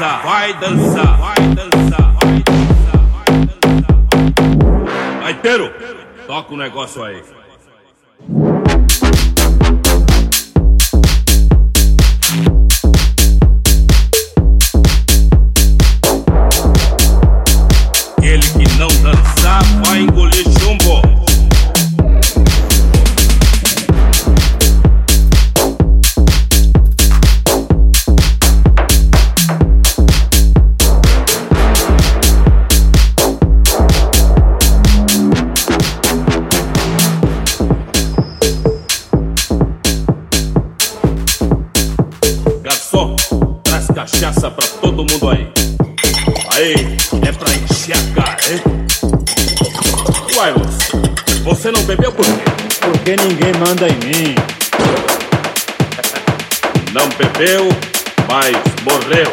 dançar, vai dançar, vai dançar, vai dançar, vai dançar. Gaiteiro, toca o negócio aí. Aquele que não dançar vai engolir chumbo. Cachaça pra todo mundo aí. Aí, é pra encher a cara, hein? Uai, moço, você não bebeu por quê? Porque ninguém manda em mim. Não bebeu, mas morreu.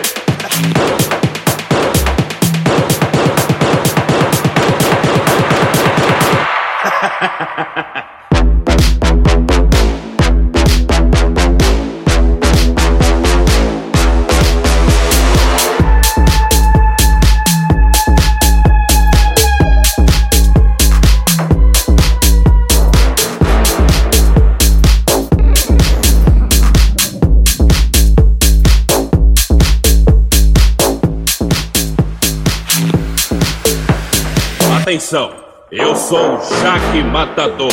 Atenção, eu sou o Jack Matador.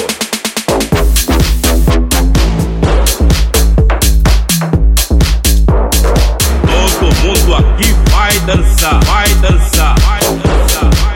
Todo mundo aqui vai dançar, vai dançar, vai dançar, vai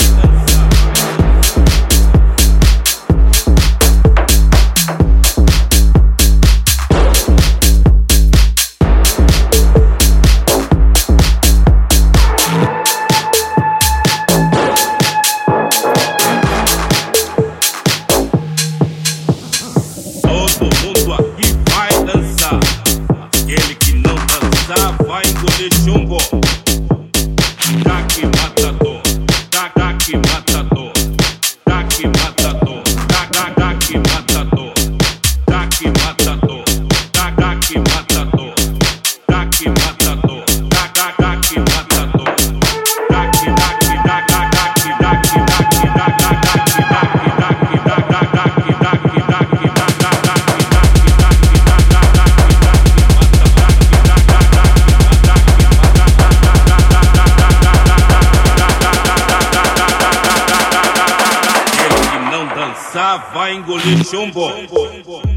vai engolir chumbo.